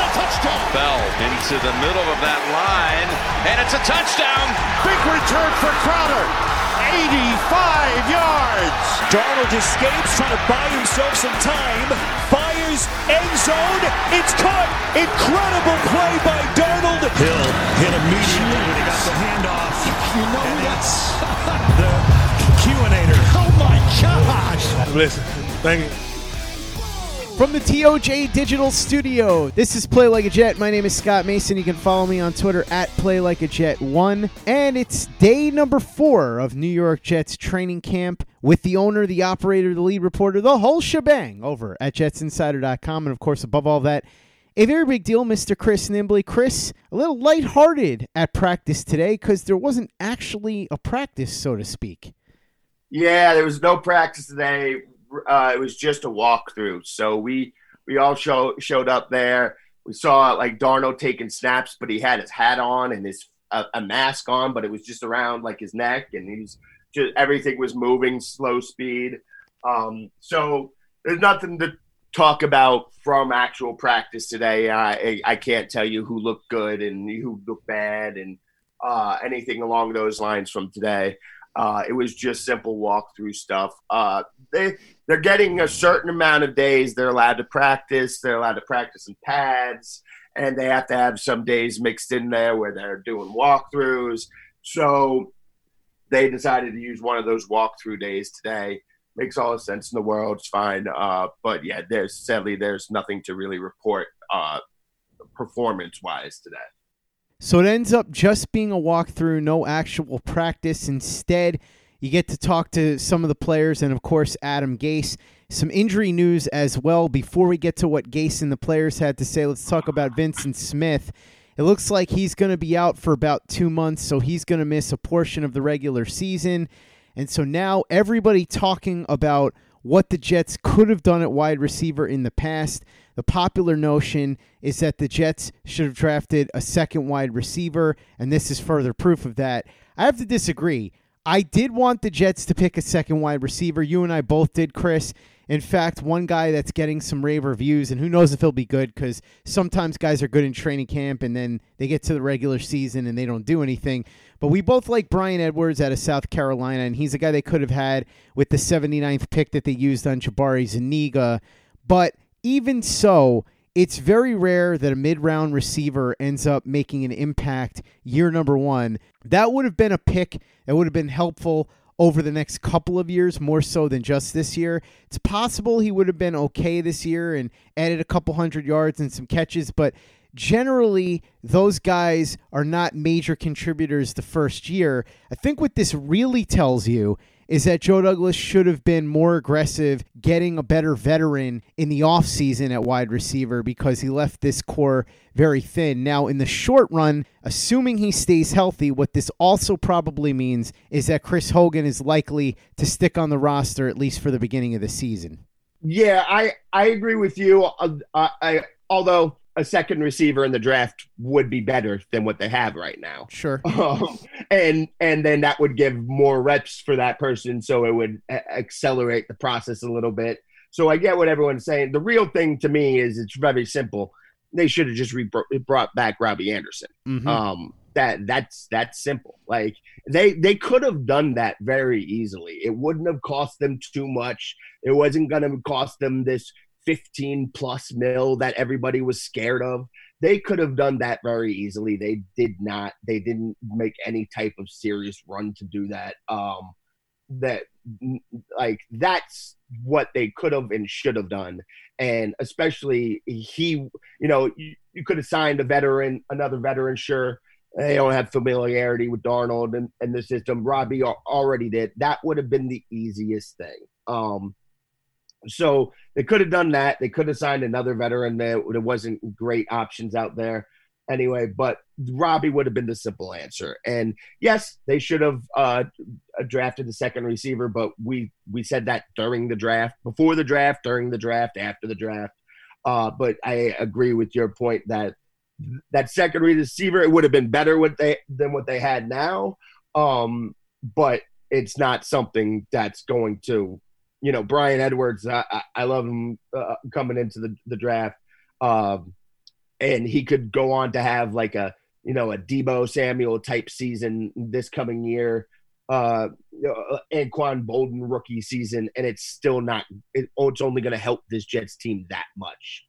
a touchdown. Bell into the middle of that line, and it's a touchdown. Big return for Crowder. 85 yards. Donald escapes, trying to buy himself some time. Fires end zone. It's caught. Incredible play by Donald. Hill hit immediately when he got the handoff. You know that's the Q-inator. Oh my gosh. Listen, thank you. From the TOJ Digital Studio, this is Play Like a Jet. My name is Scott Mason. You can follow me on Twitter at PlayLikeAJet1. And it's day number 4 of New York Jets training camp with the owner, the operator, the lead reporter, the whole shebang over at JetsInsider.com. And, of course, above all that, a very big deal, Mr. Chris Nimbley. Chris, a little lighthearted at practice today because there wasn't actually a practice, so to speak. Yeah, there was no practice today. It was just a walkthrough. So we all showed up there. We saw like Darnold taking snaps, but he had his hat on and his a mask on, but it was just around like his neck, and he's just everything was moving slow speed. So there's nothing to talk about from actual practice today. I can't tell you who looked good and who looked bad and anything along those lines from today. It was just simple walkthrough stuff. They're getting a certain amount of days they're allowed to practice. They're allowed to practice in pads, and they have to have some days mixed in there where they're doing walkthroughs. So they decided to use one of those walkthrough days today. Makes all the sense in the world. It's fine. But, yeah, there's nothing to really report performance-wise today. So it ends up just being a walkthrough, no actual practice. Instead, you get to talk to some of the players and, of course, Adam Gase. Some injury news as well. Before we get to what Gase and the players had to say, let's talk about Vincent Smith. It looks like he's going to be out for about 2 months, so he's going to miss a portion of the regular season. And so now everybody talking about what the Jets could have done at wide receiver in the past. The popular notion is that the Jets should have drafted a second wide receiver, and this is further proof of that. I have to disagree. I did want the Jets to pick a second wide receiver. You and I both did, Chris. In fact, one guy that's getting some rave reviews, and who knows if he'll be good, because sometimes guys are good in training camp, and then they get to the regular season and they don't do anything. But we both like Brian Edwards out of South Carolina, and he's a guy they could have had with the 79th pick that they used on Jabari Zaniga. But even so, it's very rare that a mid-round receiver ends up making an impact year number 1. That would have been a pick that would have been helpful over the next couple of years, more so than just this year. It's possible he would have been okay this year and added a couple hundred yards and some catches, but generally those guys are not major contributors the first year. I think what this really tells you is that Joe Douglas should have been more aggressive getting a better veteran in the offseason at wide receiver, because he left this core very thin. Now, in the short run, assuming he stays healthy, what this also probably means is that Chris Hogan is likely to stick on the roster, at least for the beginning of the season. Yeah, I agree with you, although a second receiver in the draft would be better than what they have right now. Sure. And then that would give more reps for that person, so it would accelerate the process a little bit. So I get what everyone's saying. The real thing to me is it's very simple. They should have just brought back Robbie Anderson. Mm-hmm. That's simple. Like they could have done that very easily. It wouldn't have cost them too much. It wasn't going to cost them this $15+ million that everybody was scared of. They could have done that very easily. They did not. They didn't make any type of serious run to do that. That's what they could have and should have done. And especially you could have signed another veteran. Sure, they don't have familiarity with Darnold and the system. Robbie already did. That would have been the easiest thing. So they could have done that. They could have signed another veteran. There wasn't great options out there. anyway, but Robbie would have been the simple answer. And yes, they should have drafted the second receiver, but we said that during the draft, before the draft, during the draft, after the draft. But I agree with your point that that second receiver, it would have been better than what they had now. But it's not something that's going to, you know, Brian Edwards, I love him coming into the draft. And he could go on to have like a, you know, a Debo Samuel type season this coming year, Anquan Bolden rookie season. And it's still not, it's only going to help this Jets team that much.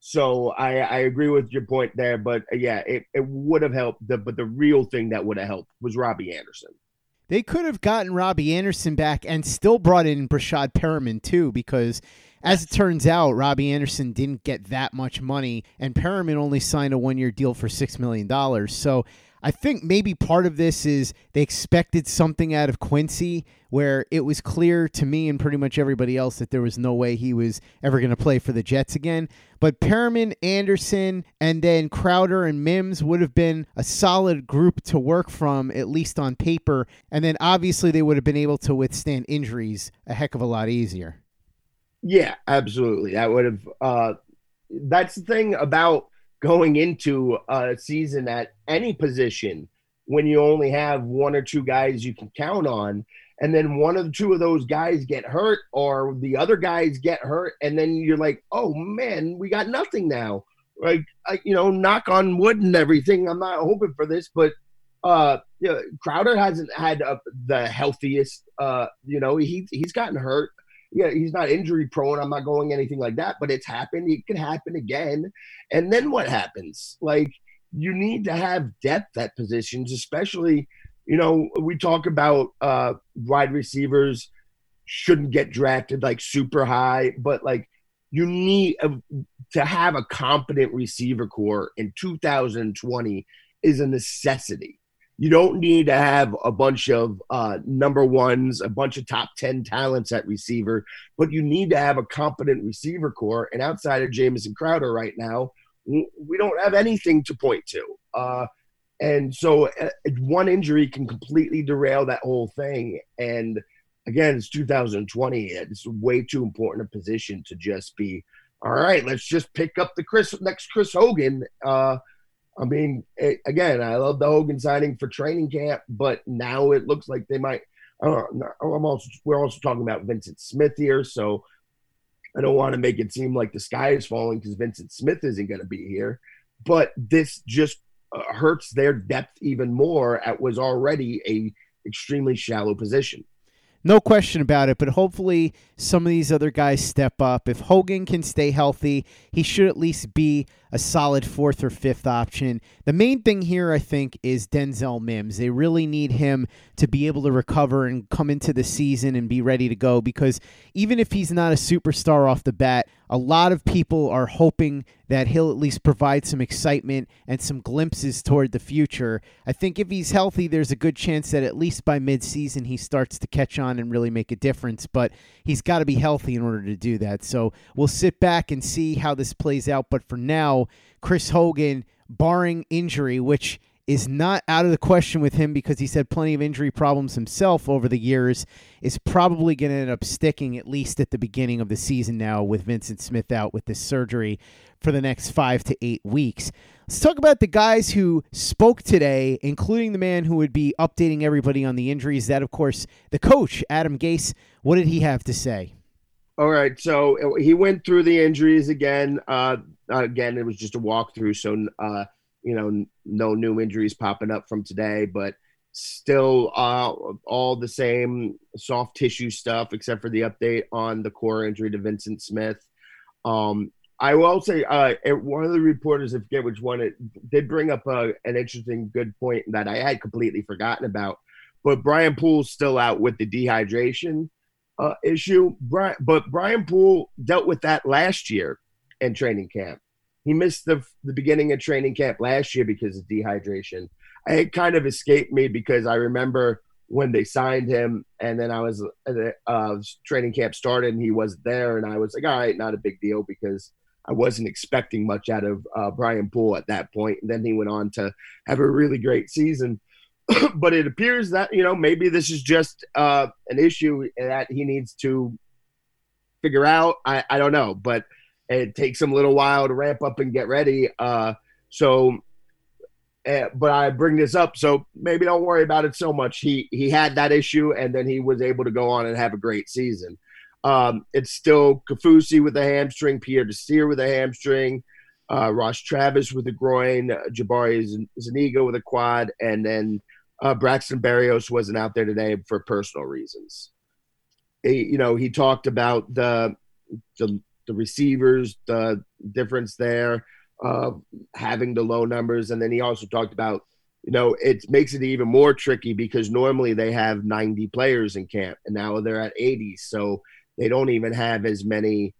So I agree with your point there, but yeah, it would have helped. But the real thing that would have helped was Robbie Anderson. They could have gotten Robbie Anderson back and still brought in Brashad Perriman too, because as it turns out, Robbie Anderson didn't get that much money, and Perriman only signed a one-year deal for $6 million. So I think maybe part of this is they expected something out of Quincy, where it was clear to me and pretty much everybody else that there was no way he was ever going to play for the Jets again. But Perriman, Anderson, and then Crowder and Mims would have been a solid group to work from, at least on paper. And then obviously they would have been able to withstand injuries a heck of a lot easier. Yeah, absolutely. That would have that's the thing about going into a season at any position when you only have one or two guys you can count on. And then one of the two of those guys get hurt or the other guys get hurt. And then you're like, oh, man, we got nothing now. Like, you know, knock on wood and everything. I'm not hoping for this. But you know, Crowder hasn't had the healthiest. You know, he's gotten hurt. Yeah, he's not injury prone. I'm not going anything like that. But it's happened. It could happen again. And then what happens? Like, you need to have depth at positions, especially – you know, we talk about wide receivers shouldn't get drafted like super high, but like you need to have a competent receiver core in 2020 is a necessity. You don't need to have a bunch of number ones, a bunch of top 10 talents at receiver, but you need to have a competent receiver core. And outside of Jamison Crowder right now, we don't have anything to point to. And so one injury can completely derail that whole thing. And again, it's 2020. It's way too important a position to just be, all right, let's just pick up the next Chris Hogan. I mean, again, I love the Hogan signing for training camp, but now it looks like they might. I don't know, we're also talking about Vincent Smith here, so I don't want to make it seem like the sky is falling because Vincent Smith isn't going to be here. But this just hurts their depth even more at was already a extremely shallow position. No question about it, but hopefully some of these other guys step up. If Hogan can stay healthy, he should at least be a solid fourth or fifth option. The main thing here, I think, is Denzel Mims. They really need him to be able to recover and come into the season and be ready to go, because even if he's not a superstar off the bat, a lot of people are hoping that he'll at least provide some excitement and some glimpses toward the future. I think if he's healthy, there's a good chance that at least by midseason he starts to catch on and really make a difference, but he's got to be healthy in order to do that. So we'll sit back and see how this plays out. But for now, Chris Hogan, barring injury, which is not out of the question with him because he's had plenty of injury problems himself over the years, is probably going to end up sticking at least at the beginning of the season now with Vincent Smith out with this surgery for the next 5 to 8 weeks. Let's talk about the guys who spoke today, including the man who would be updating everybody on the injuries. That, of course, the coach, Adam Gase. What did he have to say? All right, so he went through the injuries again. Again, it was just a walkthrough, so you know, no new injuries popping up from today, but still all the same soft tissue stuff, except for the update on the core injury to Vincent Smith. I will say one of the reporters, I forget which one, it did bring up an interesting good point that I had completely forgotten about, but Brian Poole's still out with the dehydration issue. But Brian Poole dealt with that last year in training camp. He missed the beginning of training camp last year because of dehydration. It kind of escaped me because I remember when they signed him, and then I was training camp started and he wasn't there, and I was like, all right, not a big deal because I wasn't expecting much out of Brian Poole at that point. And then he went on to have a really great season. But it appears that, you know, maybe this is just an issue that he needs to figure out. I don't know, but it takes him a little while to ramp up and get ready. But I bring this up, so maybe don't worry about it so much. He had that issue, and then he was able to go on and have a great season. It's still Kafusi with a hamstring, Pierre Desir with a hamstring, Ross Travis with a groin, Jabari Zaniga with a quad, and then Braxton Berrios wasn't out there today for personal reasons. He talked about the receivers, the difference there, having the low numbers. And then he also talked about, it makes it even more tricky because normally they have 90 players in camp and now they're at 80. So they don't even have as many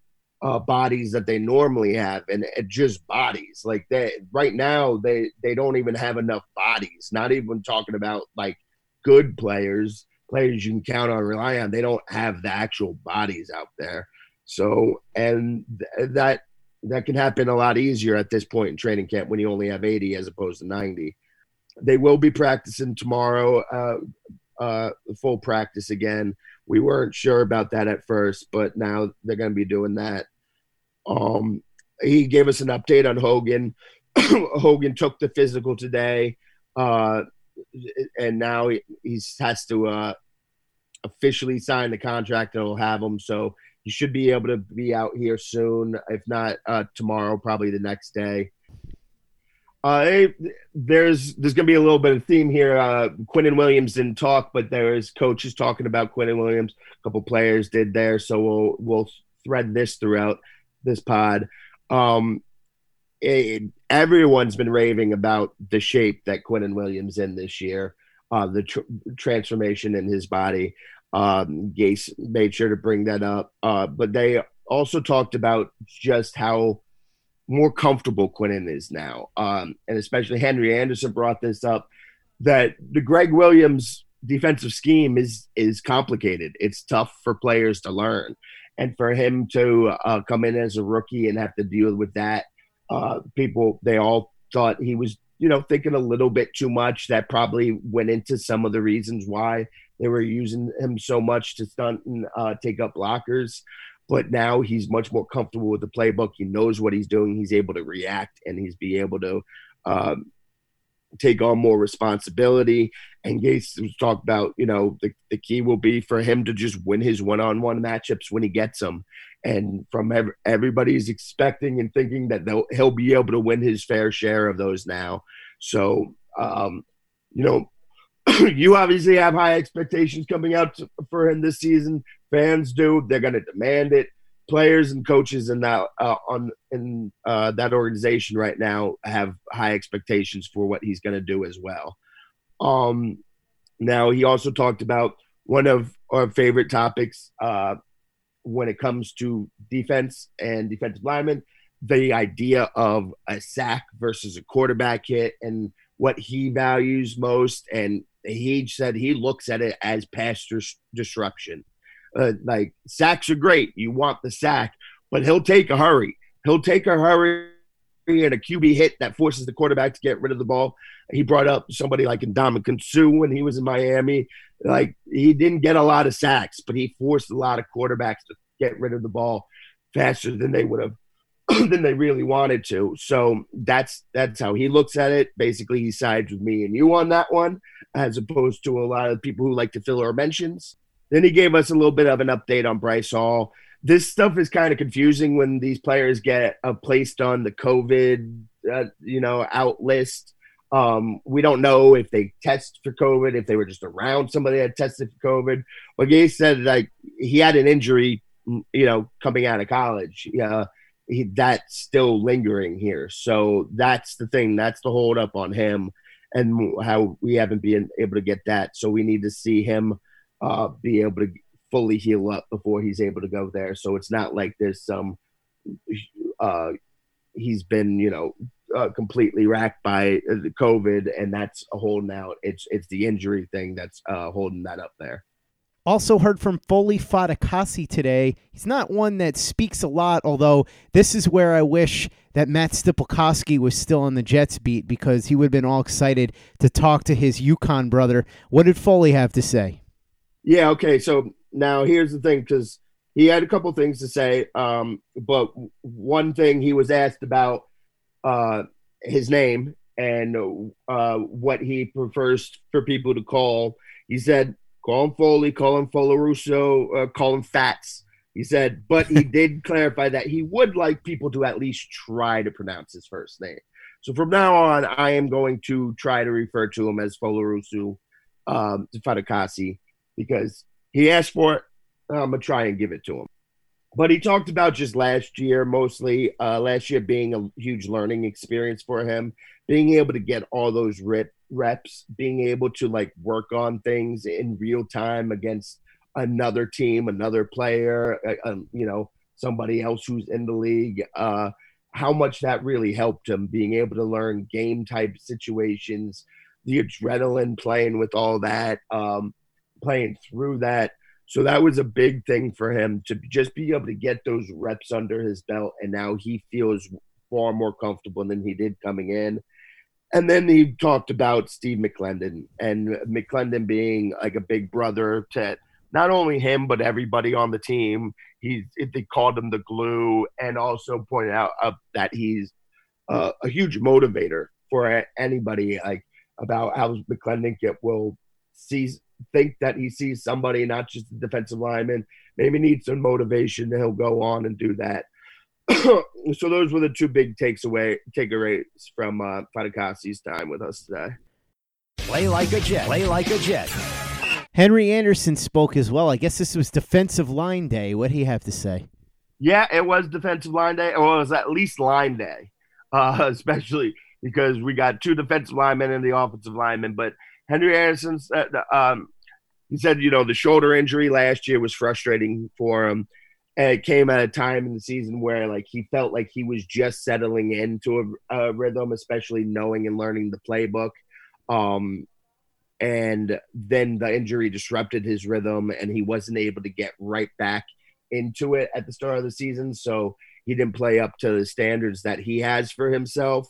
bodies that they normally have. And just bodies like that right now, they don't even have enough bodies, not even talking about like good players you can count on, rely on. They don't have the actual bodies out there. So, and that can happen a lot easier at this point in training camp when you only have 80 as opposed to 90. They will be practicing tomorrow, full practice again. We weren't sure about that at first, but now they're going to be doing that. He gave us an update on Hogan. Hogan took the physical today, and now he has to officially sign the contract that will have him. So he should be able to be out here soon, if not tomorrow, probably the next day. There's going to be a little bit of theme here. Quinnen Williams didn't talk, but there is coaches talking about Quinnen Williams. A couple players did there, so we'll thread this throughout this pod. Everyone's been raving about the shape that Quinnen Williams in this year, the transformation in his body. Gase made sure to bring that up. But they also talked about just how more comfortable Quinnen is now. And especially Henry Anderson brought this up, that the Greg Williams defensive scheme is complicated. It's tough for players to learn. And for him to come in as a rookie and have to deal with that, they all thought he was, thinking a little bit too much. That probably went into some of the reasons why they were using him so much to stunt and take up blockers. But now he's much more comfortable with the playbook. He knows what he's doing. He's able to react, and he's be able to take on more responsibility. And Gates talked about, the key will be for him to just win his one-on-one matchups when he gets them. And from everybody's expecting and thinking that he'll be able to win his fair share of those now. So, you obviously have high expectations coming out for him this season. Fans do. They're going to demand it. Players and coaches in that that organization right now have high expectations for what he's going to do as well. Now, he also talked about one of our favorite topics when it comes to defense and defensive linemen, the idea of a sack versus a quarterback hit and what he values most. And he said he looks at it as pass disruption. Like, sacks are great. You want the sack, but he'll take a hurry. He'll take a hurry and a QB hit that forces the quarterback to get rid of the ball. He brought up somebody like Ndamukong Suh when he was in Miami. Like, he didn't get a lot of sacks, but he forced a lot of quarterbacks to get rid of the ball faster than they would have than they really wanted to. So that's how he looks at it. Basically, he sides with me and you on that one, as opposed to a lot of people who like to fill our mentions. Then he gave us a little bit of an update on Bryce Hall. This stuff is kind of confusing when these players get placed on the COVID, out list. We don't know if they test for COVID, if they were just around somebody that tested for COVID. But Gase said, he had an injury, coming out of college. That's still lingering here. So that's the thing. That's the hold up on him and how we haven't been able to get that. So we need to see him be able to fully heal up before he's able to go there. So it's not like there's some he's been, completely racked by the COVID and that's holding out. It's the injury thing that's holding that up there. Also heard from Foley Fatukasi today. He's not one that speaks a lot, although this is where I wish that Matt Stipulkowski was still on the Jets beat, because he would have been all excited to talk to his UConn brother. What did Foley have to say? Yeah, okay, so now here's the thing, because he had a couple things to say, but one thing he was asked about his name and what he prefers for people to call. He said, call him Foley, call him Folarusso, call him Fats. He said, but he did clarify that he would like people to at least try to pronounce his first name. So from now on, I am going to try to refer to him as Folarusso Fatukasi, because he asked for it. I'm going to try and give it to him. But he talked about just last year, mostly last year being a huge learning experience for him, being able to get all those reps, being able to like work on things in real time against another team, another player, you know, somebody else who's in the league, how much that really helped him, being able to learn game type situations, the adrenaline playing with all that, playing through that. So that was a big thing for him, to just be able to get those reps under his belt. And now he feels far more comfortable than he did coming in. And then he talked about Steve McClendon, and McClendon being like a big brother to not only him, but everybody on the team. They called him the glue, and also pointed out that he's a huge motivator for anybody, like about how McClendon will think that he sees somebody, not just the defensive lineman, maybe needs some motivation, then he'll go on and do that. So those were the two big takeaways from Fatukasi's time with us today. Play like a Jet. Play like a Jet. Henry Anderson spoke as well. I guess this was defensive line day. What did he have to say? Yeah, it was defensive line day, or it was at least line day, especially because we got two defensive linemen and the offensive linemen. But Henry Anderson said, he said, you know, the shoulder injury last year was frustrating for him. And it came at a time in the season where, like, he felt like he was just settling into a rhythm, especially knowing and learning the playbook. And then the injury disrupted his rhythm, and he wasn't able to get right back into it at the start of the season. So he didn't play up to the standards that he has for himself.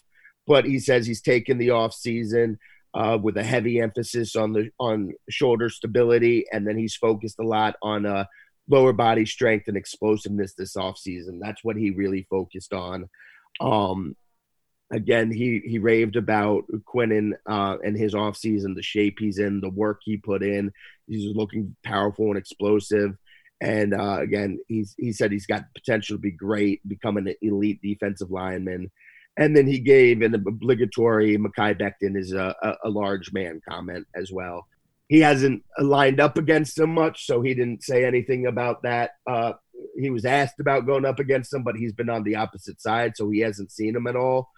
But he says he's taken the off season with a heavy emphasis on shoulder stability, and then he's focused a lot on lower body strength and explosiveness this offseason. That's what he really focused on. Again, he raved about Quinnen and his offseason, the shape he's in, the work he put in. He's looking powerful and explosive. And, again, he said he's got potential to be great, become an elite defensive lineman. And then he gave an obligatory Mekhi Becton is a large man comment as well. He hasn't lined up against him much, so he didn't say anything about that. He was asked about going up against him, but he's been on the opposite side, so he hasn't seen him at all.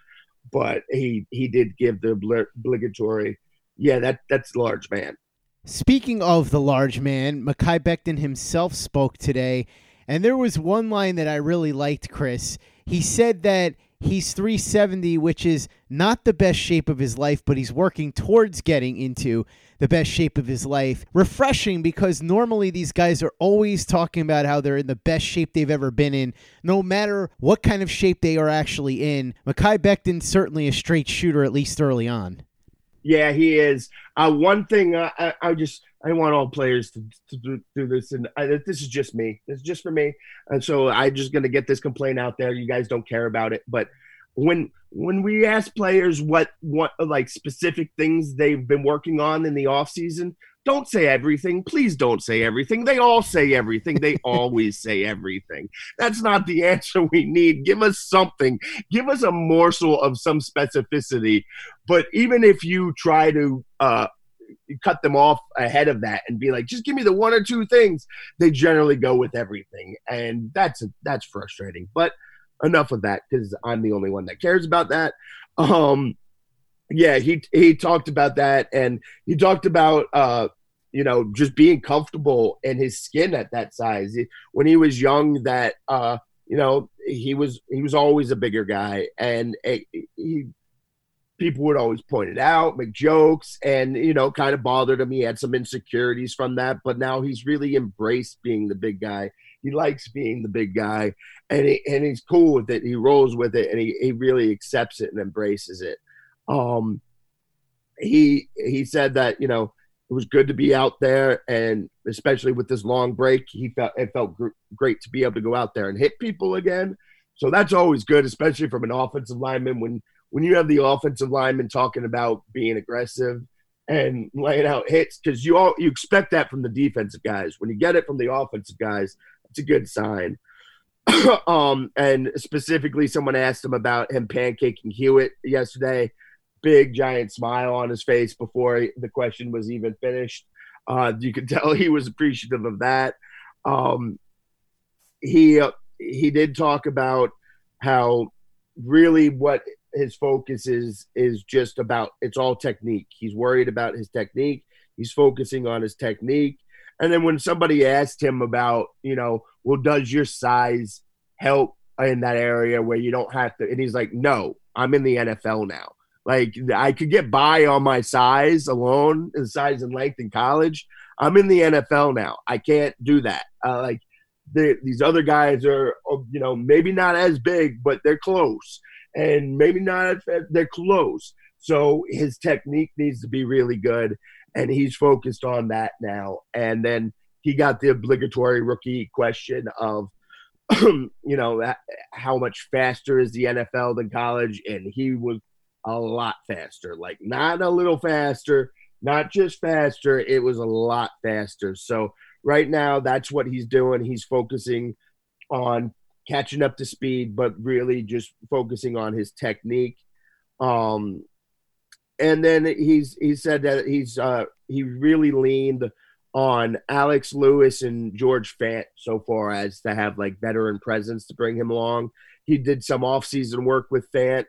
But he did give the obligatory, yeah, that's large man. Speaking of the large man, Mekhi Becton himself spoke today, and there was one line that I really liked, Chris. He said that he's 370, which is not the best shape of his life, but he's working towards getting into the best shape of his life. Refreshing, because normally these guys are always talking about how they're in the best shape they've ever been in, no matter what kind of shape they are actually in. Mekhi Becton, certainly a straight shooter, at least early on. Yeah, he is. One thing, I want all players to do this, and this is just me. This is just for me, and so I'm just going to get this complaint out there. You guys don't care about it, but when we ask players what like specific things they've been working on in the off season, don't say everything. Please don't say everything. They all say everything. They always say everything. That's not the answer we need. Give us something. Give us a morsel of some specificity. But even if you try to you cut them off ahead of that and be like, just give me the one or two things, they generally go with everything. And that's frustrating, but enough of that, because I'm the only one that cares about that. Yeah, he talked about that, and he talked about, you know, just being comfortable in his skin at that size. When he was young, that, you know, he was always a bigger guy, and he people would always point it out, make jokes, and, you know, kind of bothered him. He had some insecurities from that, but now he's really embraced being the big guy. He likes being the big guy, and he's cool with it. He rolls with it, and he really accepts it and embraces it. He said that, you know, it was good to be out there, and especially with this long break, it felt great to be able to go out there and hit people again. So that's always good, especially from an offensive lineman, when you have the offensive lineman talking about being aggressive and laying out hits, because you expect that from the defensive guys. When you get it from the offensive guys, it's a good sign. And specifically, someone asked him about him pancaking Hewitt yesterday. Big giant smile on his face before the question was even finished. You could tell he was appreciative of that. He did talk about how really what his focus is just about, it's all technique. He's worried about his technique. He's focusing on his technique. And then when somebody asked him about, you know, well, does your size help in that area where you don't have to? And he's like, no, I'm in the NFL now. Like, I could get by on my size alone, size and length in college. I'm in the NFL now. I can't do that. These other guys are, you know, maybe not as big, but they're close. And maybe not – they're close. So his technique needs to be really good, and he's focused on that now. And then he got the obligatory rookie question of, you know, how much faster is the NFL than college? And he was – a lot faster, like not a little faster, not just faster. It was a lot faster. So right now that's what he's doing. He's focusing on catching up to speed, but really just focusing on his technique. And then he said that he really leaned on Alex Lewis and George Fant so far as to have like veteran presence to bring him along. He did some off season work with Fant.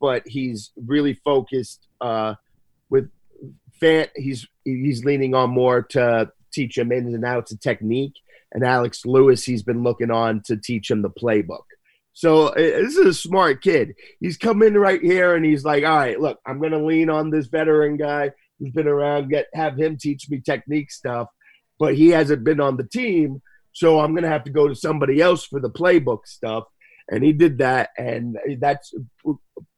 But he's really focused with Fant. He's leaning on more to teach him ins and outs of technique. And Alex Lewis, he's been looking on to teach him the playbook. So this is a smart kid. He's come in right here, and he's like, all right, look, I'm going to lean on this veteran guy who's been around, have him teach me technique stuff. But he hasn't been on the team, so I'm going to have to go to somebody else for the playbook stuff. And he did that, and that's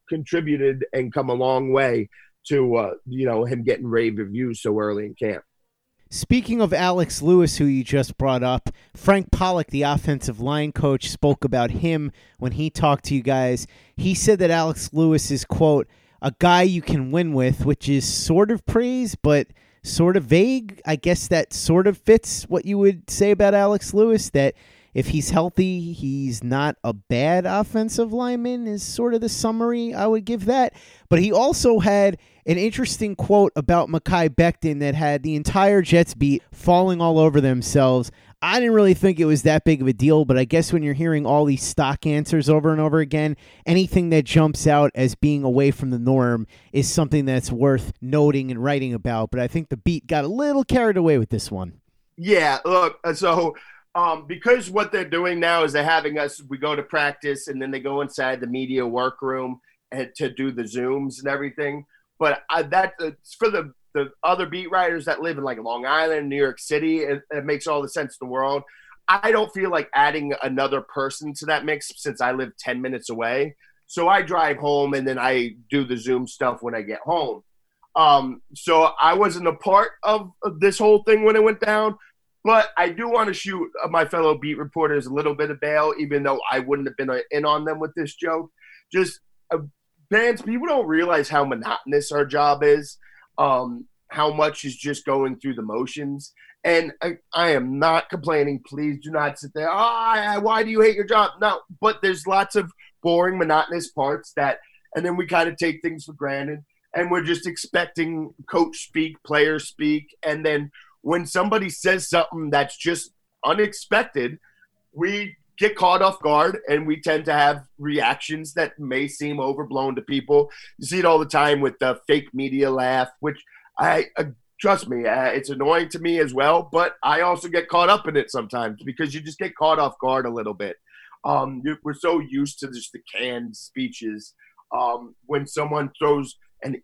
contributed and come a long way to, you know, him getting rave reviews so early in camp. Speaking of Alex Lewis, who you just brought up, Frank Pollock, the offensive line coach, spoke about him when he talked to you guys. He said that Alex Lewis is, quote, a guy you can win with, which is sort of praise, but sort of vague. I guess that sort of fits what you would say about Alex Lewis, that if he's healthy, he's not a bad offensive lineman is sort of the summary I would give that. But he also had an interesting quote about Mekhi Becton that had the entire Jets beat falling all over themselves. I didn't really think it was that big of a deal, but I guess when you're hearing all these stock answers over and over again, anything that jumps out as being away from the norm is something that's worth noting and writing about. But I think the beat got a little carried away with this one. Yeah, look, so... because what they're doing now is they're having us, we go to practice and then they go inside the media workroom and to do the Zooms and everything. But that's for the other beat writers that live in like Long Island, New York City, it makes all the sense in the world. I don't feel like adding another person to that mix since I live 10 minutes away. So I drive home and then I do the Zoom stuff when I get home. So I wasn't a part of this whole thing when it went down. But I do want to shoot my fellow beat reporters a little bit of bail, even though I wouldn't have been in on them with this joke. Just, fans, people don't realize how monotonous our job is, how much is just going through the motions. And I am not complaining. Please do not sit there, why do you hate your job? No, but there's lots of boring, monotonous parts that – and then we kind of take things for granted, and we're just expecting coach speak, player speak, and then – when somebody says something that's just unexpected, we get caught off guard and we tend to have reactions that may seem overblown to people. You see it all the time with the fake media laugh, which trust me, it's annoying to me as well, but I also get caught up in it sometimes because you just get caught off guard a little bit. We're so used to just the canned speeches when someone throws an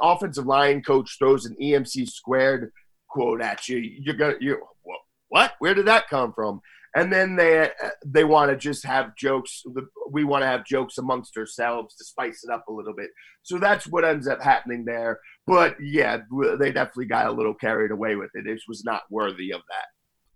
offensive line coach throws an EMC squared quote at you, you're what? Where did that come from? And then they want to just have jokes. We want to have jokes amongst ourselves to spice it up a little bit. So that's what ends up happening there. But, yeah, they definitely got a little carried away with it. It was not worthy of that.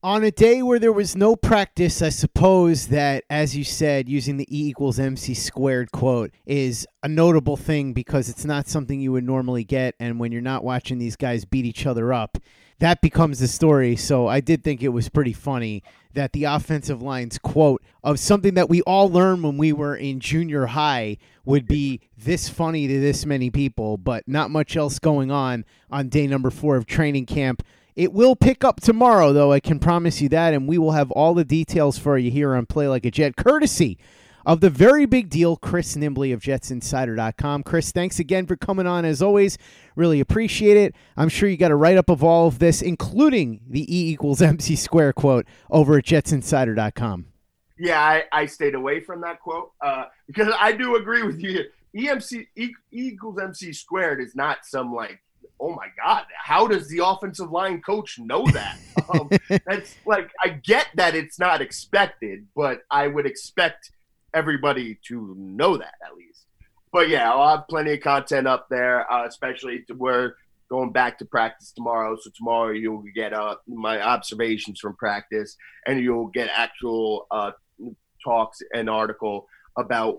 On a day where there was no practice, I suppose that, as you said, using the E equals MC squared quote is a notable thing because it's not something you would normally get. And when you're not watching these guys beat each other up, that becomes the story. So I did think it was pretty funny that the offensive line's quote of something that we all learned when we were in junior high would be this funny to this many people, but not much else going on day number 4 of training camp. It will pick up tomorrow, though, I can promise you that, and we will have all the details for you here on Play Like a Jet, courtesy of the very big deal, Chris Nimbley of JetsInsider.com. Chris, thanks again for coming on, as always. Really appreciate it. I'm sure you got a write-up of all of this, including the E equals MC square quote over at JetsInsider.com. Yeah, I stayed away from that quote because I do agree with you. E equals MC squared is not some, like, oh my God, how does the offensive line coach know that? That's like, I get that it's not expected, but I would expect everybody to know that at least. But yeah, I'll have plenty of content up there, especially we're going back to practice tomorrow. So tomorrow you'll get my observations from practice, and you'll get actual talks and article about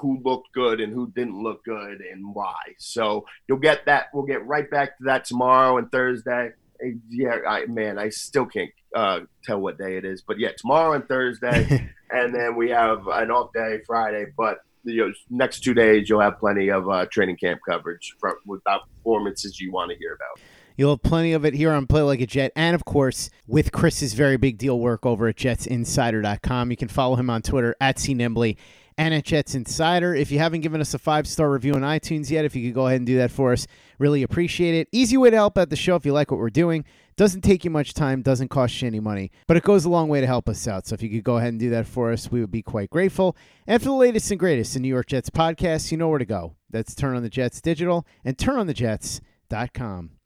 who looked good and who didn't look good and why. So you'll get that. We'll get right back to that tomorrow and Thursday. Yeah, I still can't tell what day it is. But, yeah, tomorrow and Thursday, and then we have an off day Friday. But the next 2 days you'll have plenty of training camp coverage without performances you want to hear about. You'll have plenty of it here on Play Like a Jet and, of course, with Chris's very big deal work over at JetsInsider.com. You can follow him on Twitter, @CNimbley. And at Jets Insider. If you haven't given us a 5-star review on iTunes yet, if you could go ahead and do that for us, really appreciate it. Easy way to help out the show if you like what we're doing. Doesn't take you much time, doesn't cost you any money, but it goes a long way to help us out. So if you could go ahead and do that for us, we would be quite grateful. And for the latest and greatest in New York Jets podcasts, you know where to go. That's Turn on the Jets Digital and TurnOnTheJets.com.